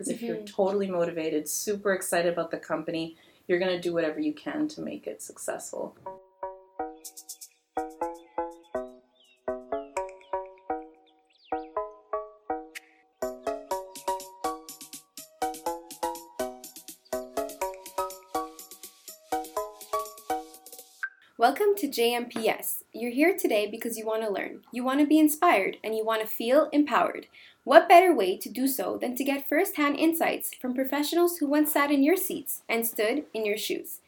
Because if you're totally motivated, super excited about the company, you're going to do whatever you can to make it successful. Welcome to JMPS. You're here today because you want to learn, you want to be inspired, and you want to feel empowered. What better way to do so than to get first-hand insights from professionals who once sat in your seats and stood in your shoes?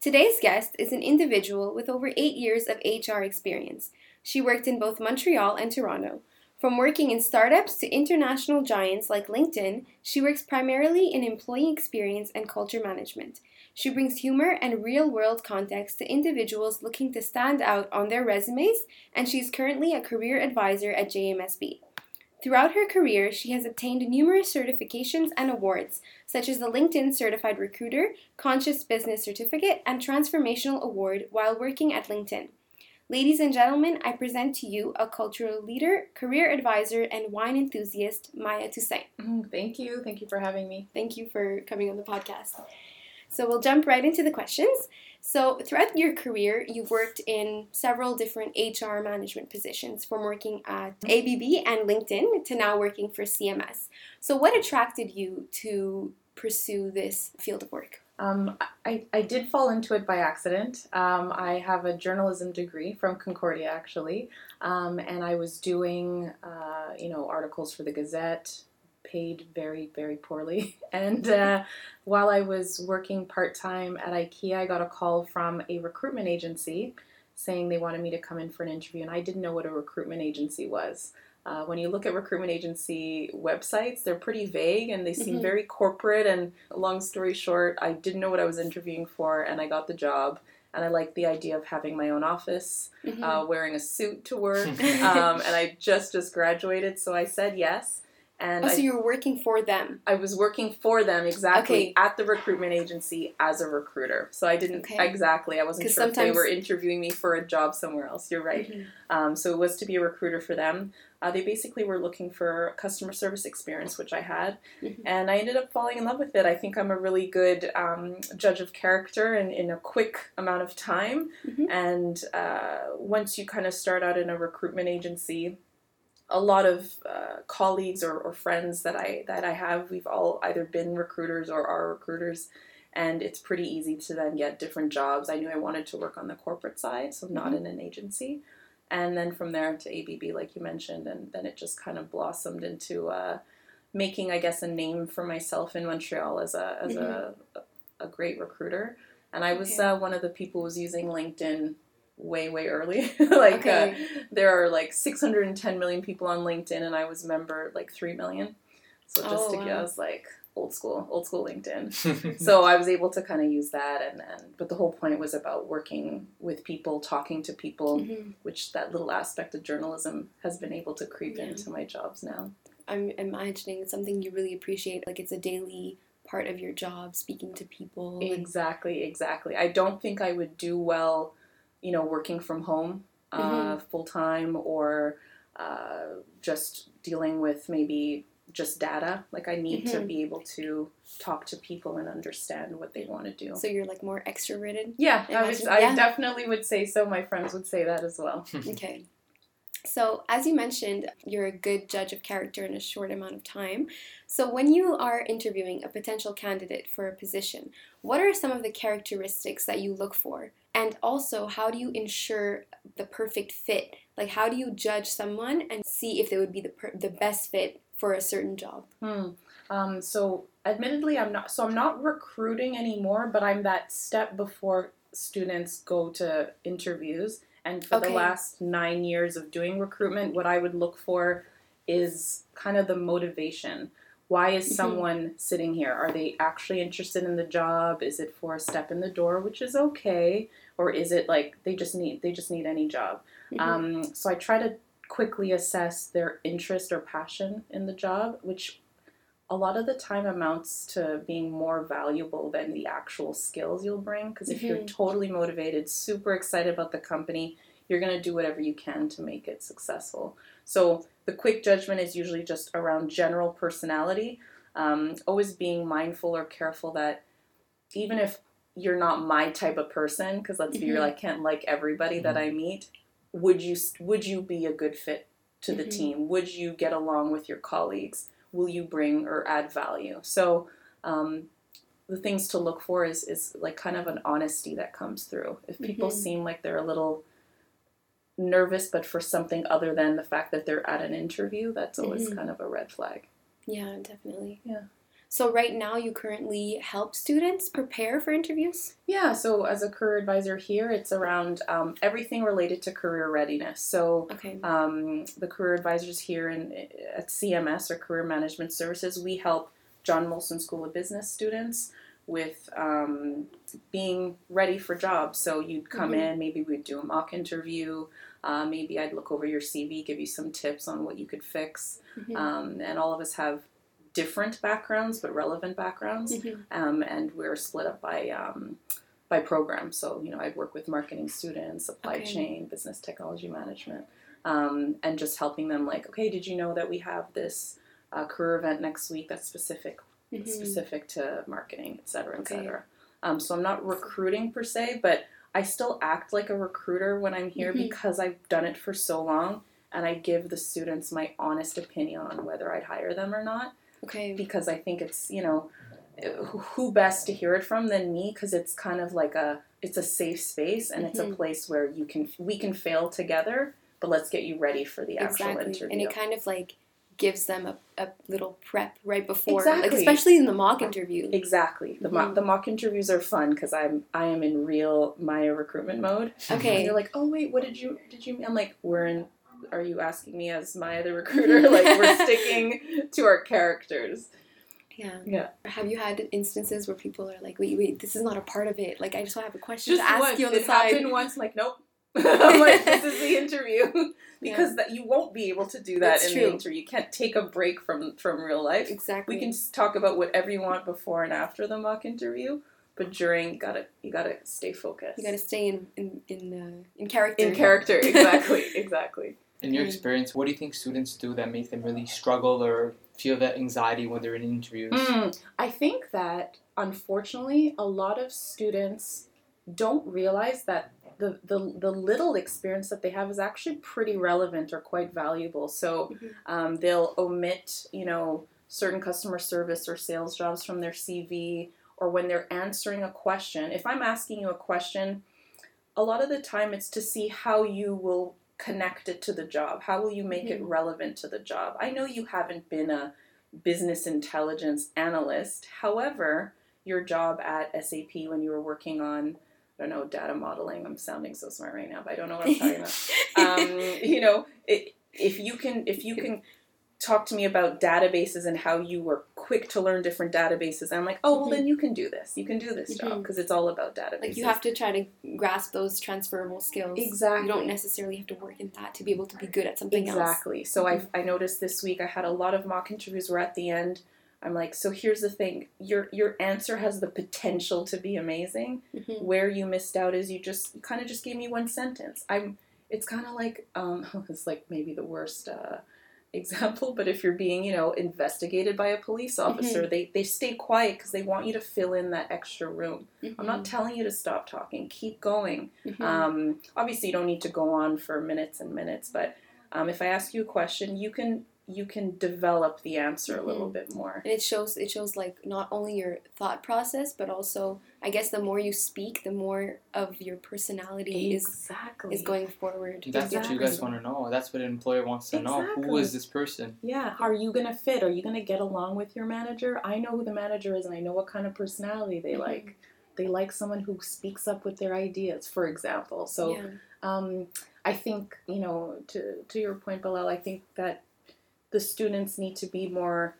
Today's guest is an individual with over 8 years of HR experience. She worked in both Montreal and Toronto. From working in startups to international giants like LinkedIn, she works primarily in employee experience and culture management. She brings humor and real-world context to individuals looking to stand out on their resumes, and she's currently a career advisor at JMSB. Throughout her career, she has obtained numerous certifications and awards, such as the LinkedIn Certified Recruiter, Conscious Business Certificate, and Transformational Award while working at LinkedIn. Ladies and gentlemen, I present to you a cultural leader, career advisor, and wine enthusiast, Maya Toussaint. Thank you. Thank you for having me. Thank you for coming on the podcast. So we'll jump right into the questions. So throughout your career, you've worked in several different HR management positions, from working at ABB and LinkedIn to now working for CMS. So what attracted you to pursue this field of work? I did fall into it by accident. I have a journalism degree from Concordia, actually, and I was doing, articles for the Gazette, paid very, very poorly. And while I was working part-time at IKEA, I got a call from a recruitment agency saying they wanted me to come in for an interview, and I didn't know what a recruitment agency was. When you look at recruitment agency websites, they're pretty vague and they seem very corporate, and long story short, I didn't know what I was interviewing for, and I got the job. And I liked the idea of having my own office, wearing a suit to work, and I just graduated, so I said yes. And so you were working for them? I was working for them, exactly, at the recruitment agency as a recruiter. So I didn't, I wasn't sure if they were interviewing me for a job somewhere else. You're right. So it was to be a recruiter for them. They basically were looking for customer service experience, which I had. And I ended up falling in love with it. I think I'm a really good judge of character in a quick amount of time. And once you kind of start out in a recruitment agency, a lot of colleagues or friends that I have, we've all either been recruiters or are recruiters, and it's pretty easy to then get different jobs. I knew I wanted to work on the corporate side, so not in an agency. And then from there to ABB, like you mentioned, and then it just kind of blossomed into making, I guess, a name for myself in Montreal as a great recruiter. And I was one of the people who was using LinkedIn way early. There are 610 million people on LinkedIn, and I was member 3 million. So I was old school LinkedIn. So I was able to kind of use that, but the whole point was about working with people, talking to people, which that little aspect of journalism has been able to creep into my jobs now. I'm imagining it's something you really appreciate, it's a daily part of your job, speaking to people. Exactly. I don't think I would do well working from home full-time or just dealing with maybe just data. I need to be able to talk to people and understand what they want to do. So you're more extroverted? Yeah, I definitely would say so. My friends would say that as well. Okay. So as you mentioned, you're a good judge of character in a short amount of time. So when you are interviewing a potential candidate for a position, what are some of the characteristics that you look for? And also, how do you ensure the perfect fit? How do you judge someone and see if they would be the best fit for a certain job? So, admittedly, I'm not recruiting anymore, but I'm that step before students go to interviews. And for the last 9 years of doing recruitment, what I would look for is kind of the motivation. Why is someone sitting here? Are they actually interested in the job? Is it for a step in the door, which is okay? Or is it they just need any job? So I try to quickly assess their interest or passion in the job, which a lot of the time amounts to being more valuable than the actual skills you'll bring. Because if you're totally motivated, super excited about the company, you're going to do whatever you can to make it successful. So the quick judgment is usually just around general personality. always being mindful or careful that even if you're not my type of person, because let's be real, I can't like everybody that I meet, would you be a good fit to the team? Would you get along with your colleagues? Will you bring or add value? So the things to look for is like kind of an honesty that comes through. If people seem like they're a little nervous, but for something other than the fact that they're at an interview, that's always kind of a red flag. Yeah, definitely. Yeah. So right now you currently help students prepare for interviews? Yeah, so as a career advisor here, it's around everything related to career readiness. So the career advisors here at CMS, or Career Management Services, we help John Molson School of Business students with being ready for jobs. So you'd come in, maybe we'd do a mock interview, maybe I'd look over your CV, give you some tips on what you could fix, and all of us have different backgrounds, but relevant backgrounds, and we're split up by program. So, you know, I work with marketing students, supply chain, business technology management, and just helping them like, okay, did you know that we have this career event next week that's specific to marketing, et cetera, et cetera. So I'm not recruiting per se, but I still act like a recruiter when I'm here because I've done it for so long, and I give the students my honest opinion on whether I'd hire them or not. Okay. Because I think it's, you know, who best to hear it from than me, because it's kind of like it's a safe space, and it's a place where we can fail together, but let's get you ready for the actual interview. And it kind of like gives them a little prep right before, like, especially in the mock interview. Exactly. The mock interviews are fun because I am in real Maya recruitment mode. Okay. And you're like, oh wait, what did you? I'm like, are you asking me as Maya the recruiter? Like, we're sticking to our characters. Yeah. Yeah. Have you had instances where people are like, wait, this is not a part of it. Like, I just want to have a question to ask you on the side. It happened once. I'm like, nope. I'm like, this is the interview. Because that you won't be able to do that in the interview. You can't take a break from real life. Exactly. We can talk about whatever you want before and after the mock interview. But during, you gotta stay focused. You gotta stay in character. In character, exactly, exactly. In your experience, what do you think students do that makes them really struggle or feel that anxiety when they're in interviews? I think that, unfortunately, a lot of students don't realize that the little experience that they have is actually pretty relevant or quite valuable. So they'll omit, you know, certain customer service or sales jobs from their CV, or when they're answering a question. If I'm asking you a question, a lot of the time it's to see how you will connect it to the job. How will you make it relevant to the job? I know you haven't been a business intelligence analyst. However, your job at SAP when you were working on, I don't know, data modeling. I'm sounding so smart right now, but I don't know what I'm talking about. You know, if you can talk to me about databases and how you were quick to learn different databases, and I'm like, oh, well, then you can do this. You can do this job, because it's all about databases. Like, you have to try to grasp those transferable skills. Exactly. You don't necessarily have to work in that to be able to be good at something else. Exactly. So I noticed this week I had a lot of mock interviews where at the end I'm like, so here's the thing. Your answer has the potential to be amazing. Where you missed out is you kind of just gave me one sentence. It's kind of like, it's like maybe the worst example, but if you're being, you know, investigated by a police officer, they stay quiet because they want you to fill in that extra room. I'm not telling you to stop talking. Keep going. Obviously, you don't need to go on for minutes and minutes, but if I ask you a question, you can develop the answer a little bit more. And it shows like not only your thought process, but also I guess the more you speak, the more of your personality is going forward. That's what you guys want to know. That's what an employer wants to know. Who is this person? Yeah. Are you going to fit? Are you going to get along with your manager? I know who the manager is, and I know what kind of personality they like. They like someone who speaks up with their ideas, for example. So I think, you know, to your point, Bilal, I think that the students need to be more,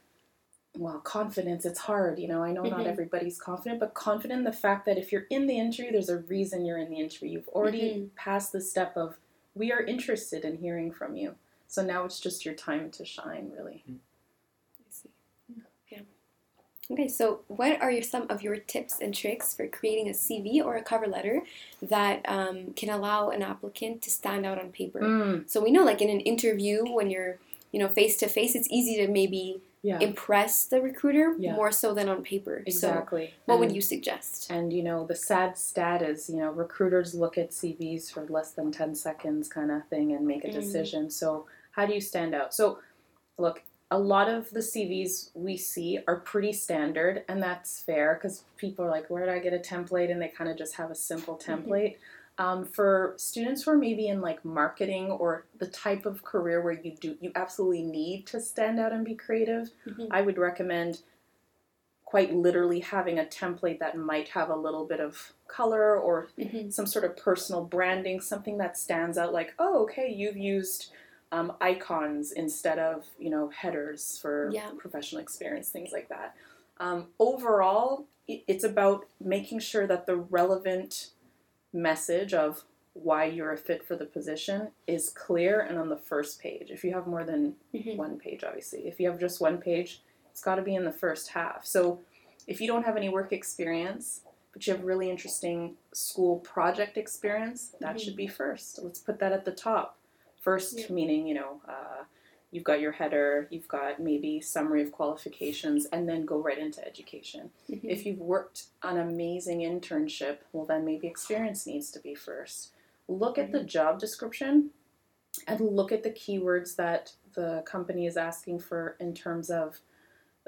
well, confident. It's hard, you know, I know not everybody's confident, but confident in the fact that if you're in the interview, there's a reason you're in the interview. You've already passed the step of, we are interested in hearing from you. So now it's just your time to shine, really. I see. Yeah. Okay, so what are some of your tips and tricks for creating a CV or a cover letter that can allow an applicant to stand out on paper? So we know, like, in an interview when you're, you know, face to face, it's easy to maybe impress the recruiter more so than on paper. Exactly. So what would you suggest? And, you know, the sad stat is, you know, recruiters look at CVs for less than 10 seconds kind of thing and make a decision. So how do you stand out? So, look, a lot of the CVs we see are pretty standard, and that's fair because people are like, where did I get a template? And they kind of just have a simple template. For students who are maybe in like marketing or the type of career where you absolutely need to stand out and be creative, I would recommend quite literally having a template that might have a little bit of color or some sort of personal branding, something that stands out like, oh, okay, you've used icons instead of, you know, headers for professional experience, things like that. Overall, it's about making sure that the relevant message of why you're a fit for the position is clear and on the first page. If you have more than one page, obviously. If you have just one page, it's got to be in the first half. So if you don't have any work experience, but you have really interesting school project experience, that should be first. Let's put that at the top. First meaning, you know, you've got your header, you've got maybe summary of qualifications, and then go right into education. If you've worked an amazing internship, well, then maybe experience needs to be first. Look at the job description and look at the keywords that the company is asking for in terms of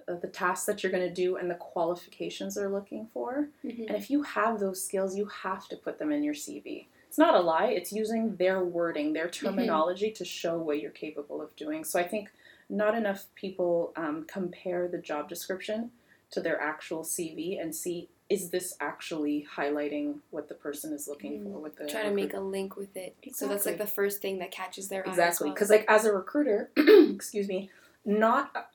the tasks that you're going to do and the qualifications they're looking for. And if you have those skills, you have to put them in your CV. It's not a lie. It's using their wording, their terminology to show what you're capable of doing. So I think not enough people compare the job description to their actual CV and see, is this actually highlighting what the person is looking for? What they're trying to make a link with it. Exactly. So that's like the first thing that catches their eye. Exactly. Because like as a recruiter, excuse me,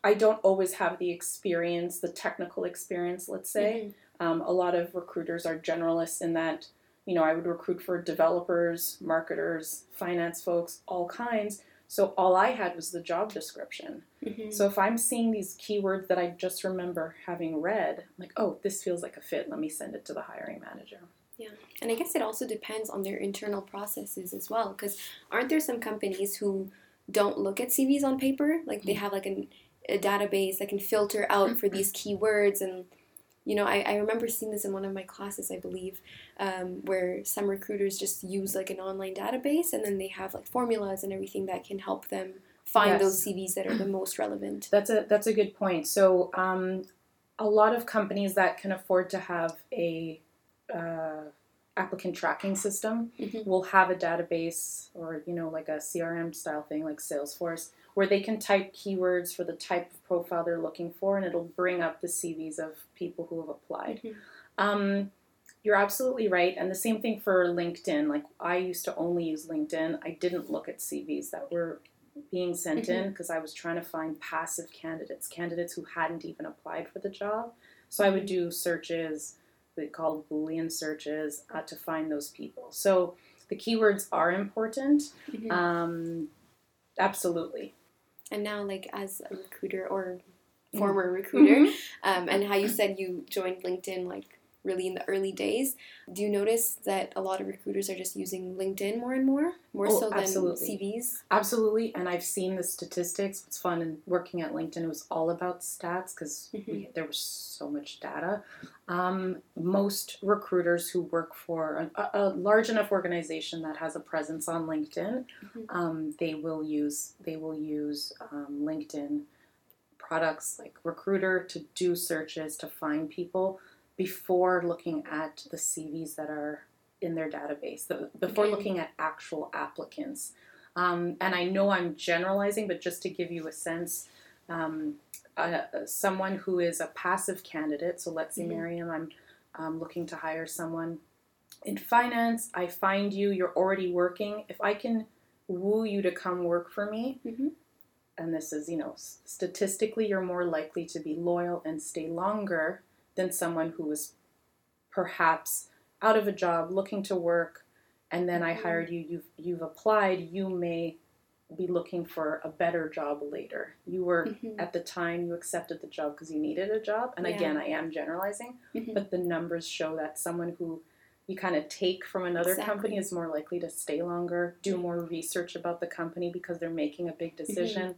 I don't always have the experience, the technical experience, let's say. A lot of recruiters are generalists in that, you know, I would recruit for developers, marketers, finance folks, all kinds. So all I had was the job description. So if I'm seeing these keywords that I just remember having read, I'm like, oh, this feels like a fit. Let me send it to the hiring manager. Yeah. And I guess it also depends on their internal processes as well. Because aren't there some companies who don't look at CVs on paper? Like they have like a database that can filter out for these keywords and... You know, I remember seeing this in one of my classes, I believe, where some recruiters just use, like, an online database, and then they have, like, formulas and everything that can help them find those CVs that are the most relevant. That's a good point. So a lot of companies that can afford to have a applicant tracking system will have a database or, you know, like a CRM-style thing like Salesforce, where they can type keywords for the type of profile they're looking for, and it'll bring up the CVs of people who have applied. You're absolutely right, and the same thing for LinkedIn. Like, I used to only use LinkedIn. I didn't look at CVs that were being sent in because I was trying to find passive candidates who hadn't even applied for the job. So I would do searches, we call Boolean searches, to find those people. So the keywords are important, absolutely. And now, like, as a recruiter or former recruiter, and how you said you joined LinkedIn, like, really in the early days, do you notice that a lot of recruiters are just using LinkedIn more so than CVs? Absolutely, and I've seen the statistics. It's fun, and working at LinkedIn was all about stats because there was so much data. Most recruiters who work for a large enough organization that has a presence on LinkedIn, they will use LinkedIn products like Recruiter to do searches to find people before looking at the CVs that are in their database, before looking at actual applicants. And I know I'm generalizing, but just to give you a sense, someone who is a passive candidate, so let's say, Miriam, I'm looking to hire someone in finance. I find you, you're already working. If I can woo you to come work for me, and this is, you know, statistically, you're more likely to be loyal and stay longer than someone who was perhaps out of a job, looking to work, and then I hired you, you've applied, you may be looking for a better job later. You were, at the time, you accepted the job because you needed a job, and again, I am generalizing, but the numbers show that someone who you kind of take from another company is more likely to stay longer, do more research about the company because they're making a big decision,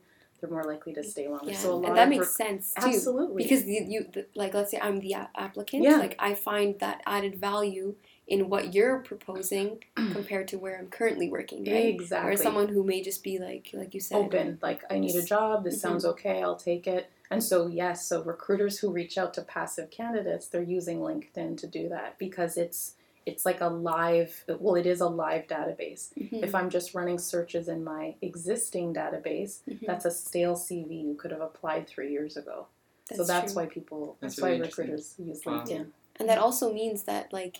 they're more likely to stay longer. Yeah. So a lot and that of makes sense too. Absolutely. Because let's say I'm the applicant. Yeah. Like, I find that added value in what you're proposing compared to where I'm currently working, right? Exactly. Or someone who may just be like you said. Open. Like, I need a job. This sounds okay. I'll take it. And so, yes, so recruiters who reach out to passive candidates, they're using LinkedIn to do that because it's like a live, well, it is a live database. Mm-hmm. If I'm just running searches in my existing database, mm-hmm. that's a stale CV you could have applied 3 years ago. That's why recruiters use LinkedIn. Wow. And that also means that, like,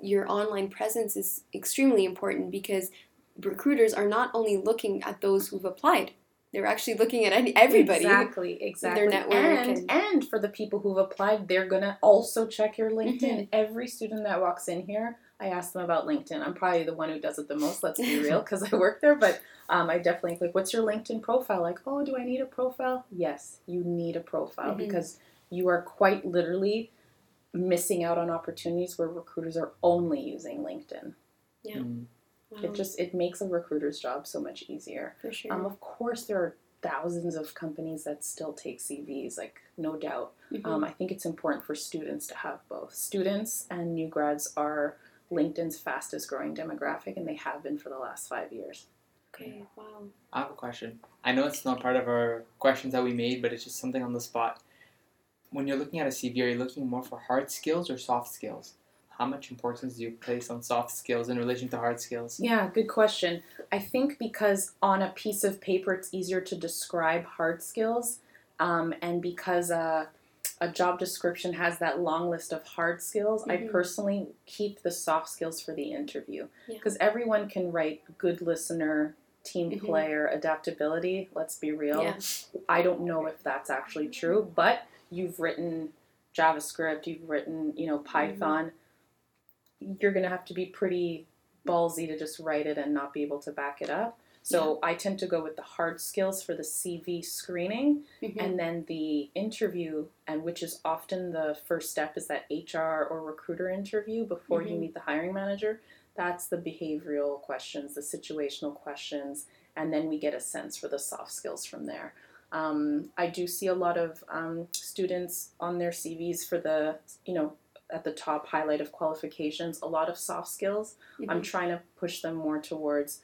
your online presence is extremely important because recruiters are not only looking at those who've applied. They're actually looking at everybody. Exactly. Their network. And for the people who've applied, they're going to also check your LinkedIn. Mm-hmm. Every student that walks in here, I ask them about LinkedIn. I'm probably the one who does it the most, let's be real, because I work there. But I definitely, like, what's your LinkedIn profile? Like, oh, do I need a profile? Yes, you need a profile mm-hmm. because you are quite literally missing out on opportunities where recruiters are only using LinkedIn. Yeah. Mm-hmm. It makes a recruiter's job so much easier. For sure. Of course, there are thousands of companies that still take CVs, like, no doubt. Mm-hmm. I think it's important for students to have both. Students and new grads are LinkedIn's fastest growing demographic, and they have been for the last 5 years. Okay, wow. I have a question. I know it's not part of our questions that we made, but it's just something on the spot. When you're looking at a CV, are you looking more for hard skills or soft skills? How much importance do you place on soft skills in relation to hard skills? Yeah, good question. I think because on a piece of paper, it's easier to describe hard skills. And because a job description has that long list of hard skills, mm-hmm. I personally keep the soft skills for the interview. Because everyone can write good listener, team mm-hmm. player, adaptability. Let's be real. Yeah. I don't know if that's actually true, but you've written JavaScript, you've written, Python. Mm-hmm. You're going to have to be pretty ballsy to just write it and not be able to back it up. So I tend to go with the hard skills for the CV screening mm-hmm. and then the interview, and which is often the first step is that HR or recruiter interview before mm-hmm. you meet the hiring manager. That's the behavioral questions, the situational questions, and then we get a sense for the soft skills from there. I do see a lot of students on their CVs for the, at the top highlight of qualifications, a lot of soft skills. Mm-hmm. I'm trying to push them more towards,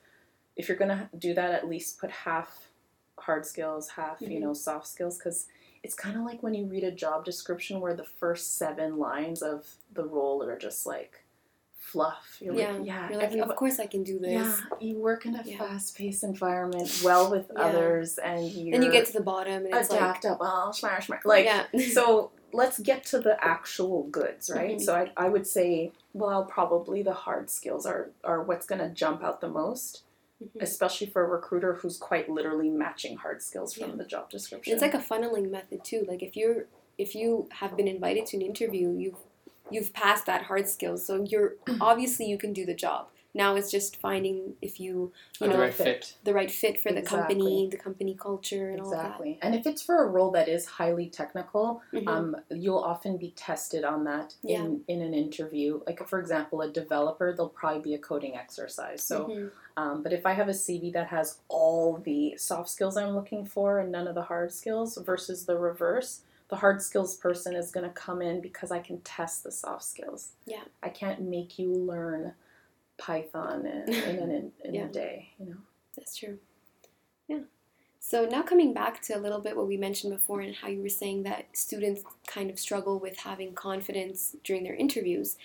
if you're going to do that, at least put half hard skills, half, mm-hmm. Soft skills, because it's kind of like when you read a job description where the first 7 lines of the role are just like fluff. Of course I can do this. Yeah, you work in a fast-paced environment, well with others, and you get to the bottom and it's so let's get to the actual goods, right? Mm-hmm. So I would say, well, probably the hard skills are what's going to jump out the most, mm-hmm. especially for a recruiter who's quite literally matching hard skills from the job description. It's like a funneling method too. Like if you have been invited to an interview, you've passed that hard skills, so you're obviously you can do the job. Now it's just finding if the right fit for the company culture, and all that. Exactly. And if it's for a role that is highly technical, mm-hmm. You'll often be tested on that in an interview. Like, for example, a developer, there'll probably be a coding exercise. So, mm-hmm. But if I have a CV that has all the soft skills I'm looking for and none of the hard skills versus the reverse, the hard skills person is going to come in because I can test the soft skills. Yeah. I can't make you learn Python in a day, That's true. Yeah. So now coming back to a little bit what we mentioned before and how you were saying that students kind of struggle with having confidence during their interviews.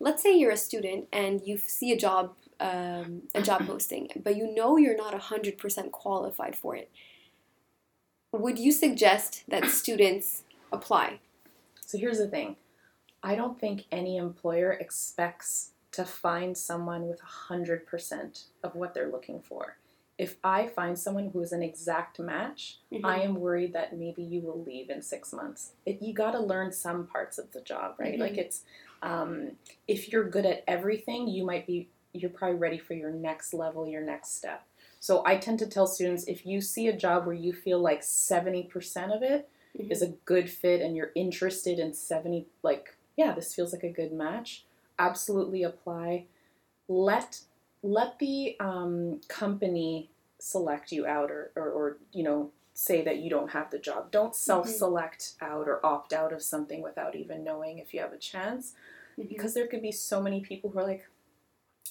Let's say you're a student and you see a job posting, but you're not 100% qualified for it. Would you suggest that students apply? So here's the thing. I don't think any employer expects to find someone with 100% of what they're looking for. If I find someone who is an exact match, mm-hmm. I am worried that maybe you will leave in 6 months. You got to learn some parts of the job, right? Mm-hmm. Like it's, if you're good at everything, you're probably ready for your next level, your next step. So I tend to tell students, if you see a job where you feel like 70% of it mm-hmm. is a good fit and you're interested in 70, this feels like a good match, absolutely apply. Let the company select you out or say that you don't have the job. Don't self-select out or opt out of something without even knowing if you have a chance, because there could be so many people who are like,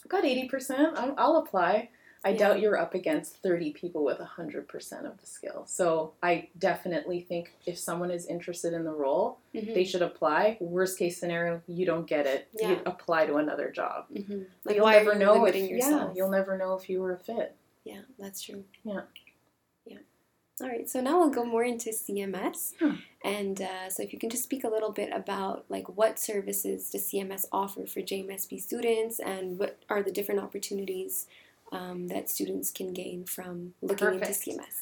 I've got 80%, I'll apply. I doubt you're up against 30 people with 100% of the skill. So I definitely think if someone is interested in the role, they should apply. Worst case scenario, you don't get it. Yeah. You apply to another job. Like, you'll never know if yourself? Yeah, you'll never know if you were a fit. Yeah, that's true. Yeah. Yeah. All right. So now we'll go more into CMS. And so if you can just speak a little bit about, like, what services does CMS offer for JMSB students, and what are the different opportunities that students can gain from looking into CMS?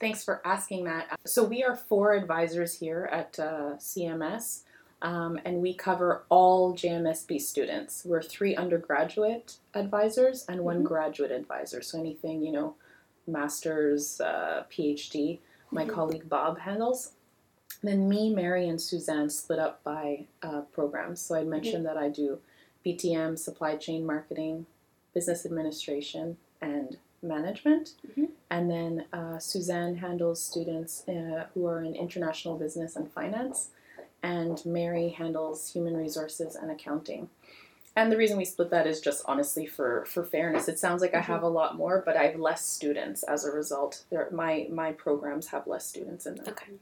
Thanks for asking that. So we are 4 advisors here at CMS, and we cover all JMSB students. We're 3 undergraduate advisors and 1 graduate advisor. So anything, you know, master's, PhD, my colleague Bob handles. And then me, Mary, and Suzanne split up by programs. So I mentioned that I do BTM, supply chain marketing, business administration, and management. And then Suzanne handles students who are in international business and finance, and Mary handles human resources and accounting. And the reason we split that is just honestly for fairness. It sounds like I have a lot more, but I have less students as a result. My programs have less students in them. Okay.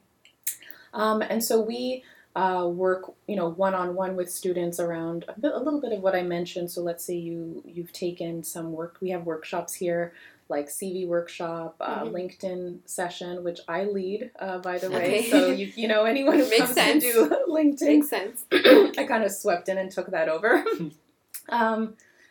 And so we work, you know, one-on-one with students around a little bit of what I mentioned. So let's say you've taken some work. We have workshops here, like CV workshop, LinkedIn session, which I lead, by the way. So you know, anyone who comes to do LinkedIn makes sense. I kind of swept in and took that over.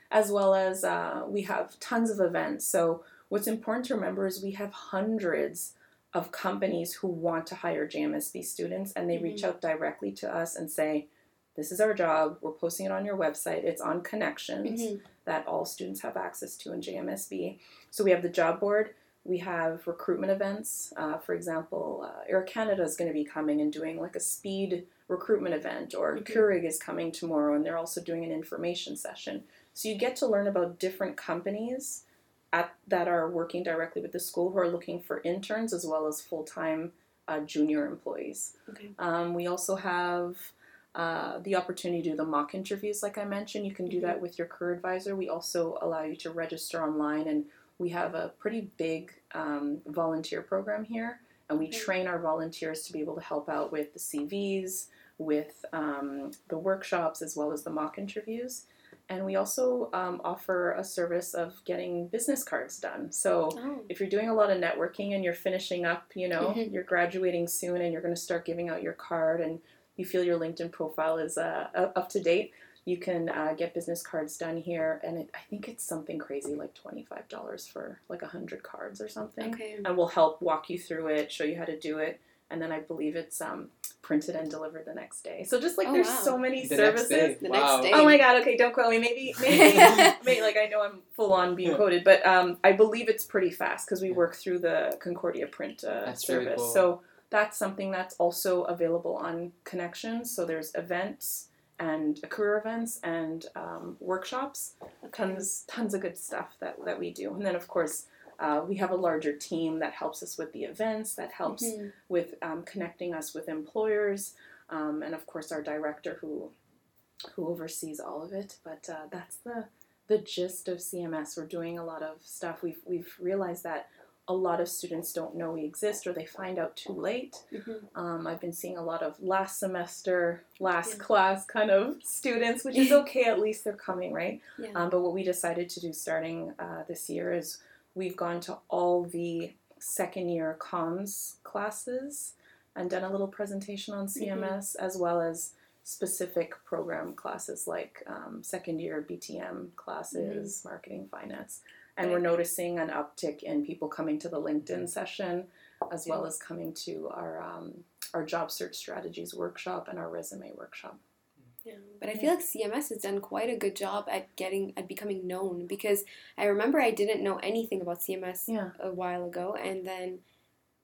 As well as we have tons of events. So what's important to remember is we have hundreds of companies who want to hire JMSB students, and they reach out directly to us and say, this is our job, we're posting it on your website, it's on Connections that all students have access to in JMSB. So we have the job board, we have recruitment events. For example, Air Canada is going to be coming and doing like a speed recruitment event, or Keurig is coming tomorrow and they're also doing an information session. So you get to learn about different companies that are working directly with the school who are looking for interns as well as full-time junior employees. We also have the opportunity to do the mock interviews, like I mentioned. You can do that with your career advisor. We also allow you to register online, and we have a pretty big volunteer program here, and we train our volunteers to be able to help out with the CVs, with the workshops, as well as the mock interviews. And we also offer a service of getting business cards done. So if you're doing a lot of networking and you're finishing up, you know, you're graduating soon and you're going to start giving out your card, and you feel your LinkedIn profile is up to date, you can get business cards done here. And I think it's something crazy like $25 for like 100 cards or something. And we'll help walk you through it, show you how to do it. And then I believe it's printed and delivered the next day. So just like there's so many services. The next day. Oh my God. Okay, don't quote me. Maybe like, I know I'm full on being quoted, but I believe it's pretty fast because we work through the Concordia print service. Really cool. So that's something that's also available on Connections. So there's events and career events and workshops. Tons of good stuff that we do. And then of course, we have a larger team that helps us with the events, that helps with connecting us with employers, and of course our director who oversees all of it. But that's the gist of CMS. We're doing a lot of stuff. We've realized that a lot of students don't know we exist, or they find out too late. I've been seeing a lot of last semester, last class kind of students, which is okay. At least they're coming, right? Yeah. But what we decided to do starting this year is we've gone to all the second-year comms classes and done a little presentation on CMS, as well as specific program classes like second-year BTM classes, marketing, finance. And we're noticing an uptick in people coming to the LinkedIn session, as well as coming to our job search strategies workshop and our resume workshop. Yeah. But I feel like CMS has done quite a good job at becoming known, because I remember I didn't know anything about CMS a while ago, and then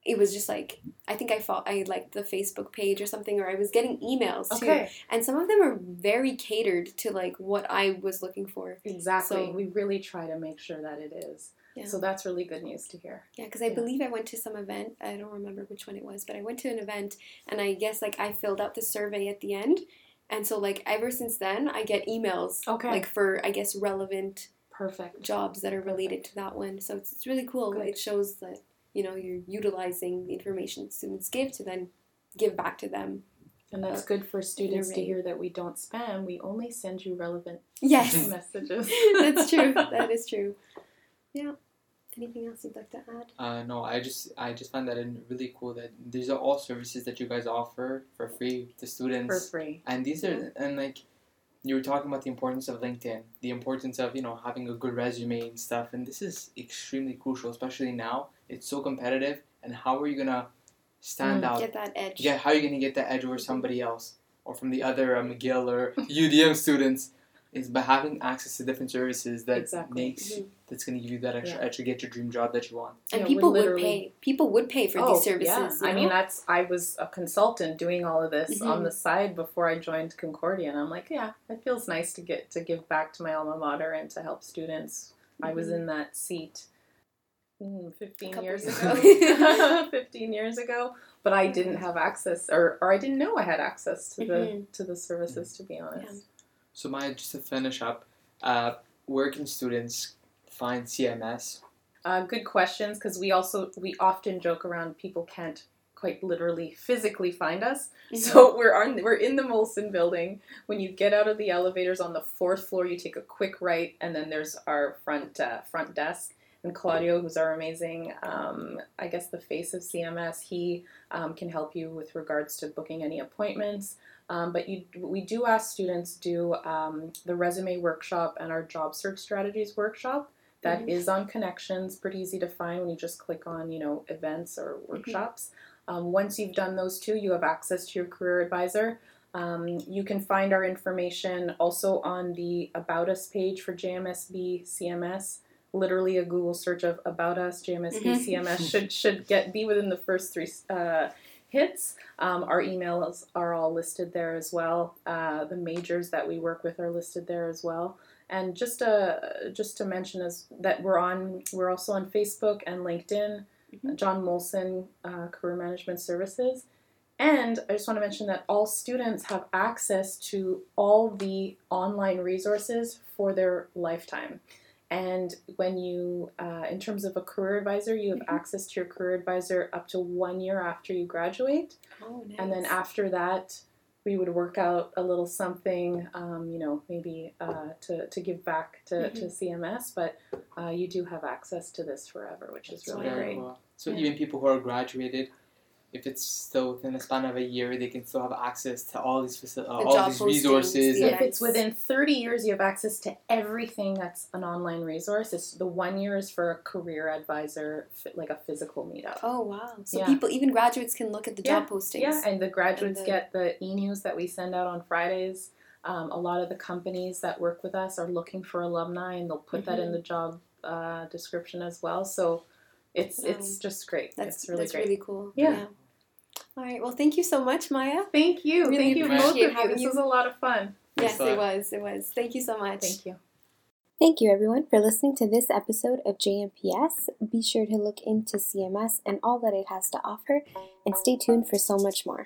it was just like, I think I liked the Facebook page or something, or I was getting emails too, and some of them are very catered to like what I was looking for. Exactly. So we really try to make sure that it is. Yeah. So that's really good news to hear. Yeah, because I believe I went to some event. I don't remember which one it was, but I went to an event, and I guess like I filled out the survey at the end, and so like ever since then I get emails like for I guess relevant jobs that are related to that one. So it's really cool. Good. It shows that you know you're utilizing the information students give to then give back to them. And that's good for students to hear that we don't spam. We only send you relevant messages. That's true. That is true. Yeah. Anything else you'd like to add? No, I just find that really cool that these are all services that you guys offer for free to students. For free. And these are, and like, you were talking about the importance of LinkedIn, the importance of, you know, having a good resume and stuff. And this is extremely crucial, especially now. It's so competitive. And how are you going to stand out? Get that edge. Yeah, how are you going to get that edge over somebody else or from the other McGill or UDM students? Is by having access to different services that makes that's going to give you that extra edge to get your dream job that you want. And people would pay. People would pay for these services. Yeah. I mean, that's I was a consultant doing all of this on the side before I joined Concordia, and I'm like, yeah, it feels nice to get to give back to my alma mater and to help students. I was in that seat 15 years ago, but I didn't have access, or I didn't know I had access to the services. To be honest. Yeah. So Maya, just to finish up, where can students find CMS? Good questions, because we often joke around people can't quite literally physically find us. Mm-hmm. So we're in the Molson building. When you get out of the elevators on the 4th floor, you take a quick right, and then there's our front desk. And Claudio, who's our amazing, I guess, the face of CMS, he can help you with regards to booking any appointments. But we do ask students do the resume workshop and our job search strategies workshop. That is on Connections, pretty easy to find when you just click on, you know, events or workshops. Once you've done those two, you have access to your career advisor. You can find our information also on the About Us page for JMSB CMS. Literally a Google search of About Us, JMSB, CMS should be within the first three hits. Our emails are all listed there as well. The majors that we work with are listed there as well. And just to mention is that we're also on Facebook and LinkedIn, John Molson Career Management Services. And I just want to mention that all students have access to all the online resources for their lifetime. And when you, in terms of a career advisor, you have access to your career advisor up to 1 year after you graduate. Oh, nice. And then after that, we would work out a little something, you know, maybe to give back to CMS. But you do have access to this forever, which is really great. Cool. So even people who are graduated, if it's still within the span of a year, they can still have access to all these resources. Yeah. If it's within 30 years, you have access to everything that's an online resource. It's the 1 year is for a career advisor, like a physical meetup. Oh, wow. So people, even graduates can look at the job postings. Yeah, and the graduates get the e-news that we send out on Fridays. A lot of the companies that work with us are looking for alumni, and they'll put that in the job description as well. So it's just great. That's really cool. Yeah. All right. Well, thank you so much, Maya. Thank you. Really thank you both of you. This was a lot of fun. Yes, it was. It was. Thank you so much. Thank you. Thank you, everyone, for listening to this episode of JMPS. Be sure to look into CMS and all that it has to offer, and stay tuned for so much more.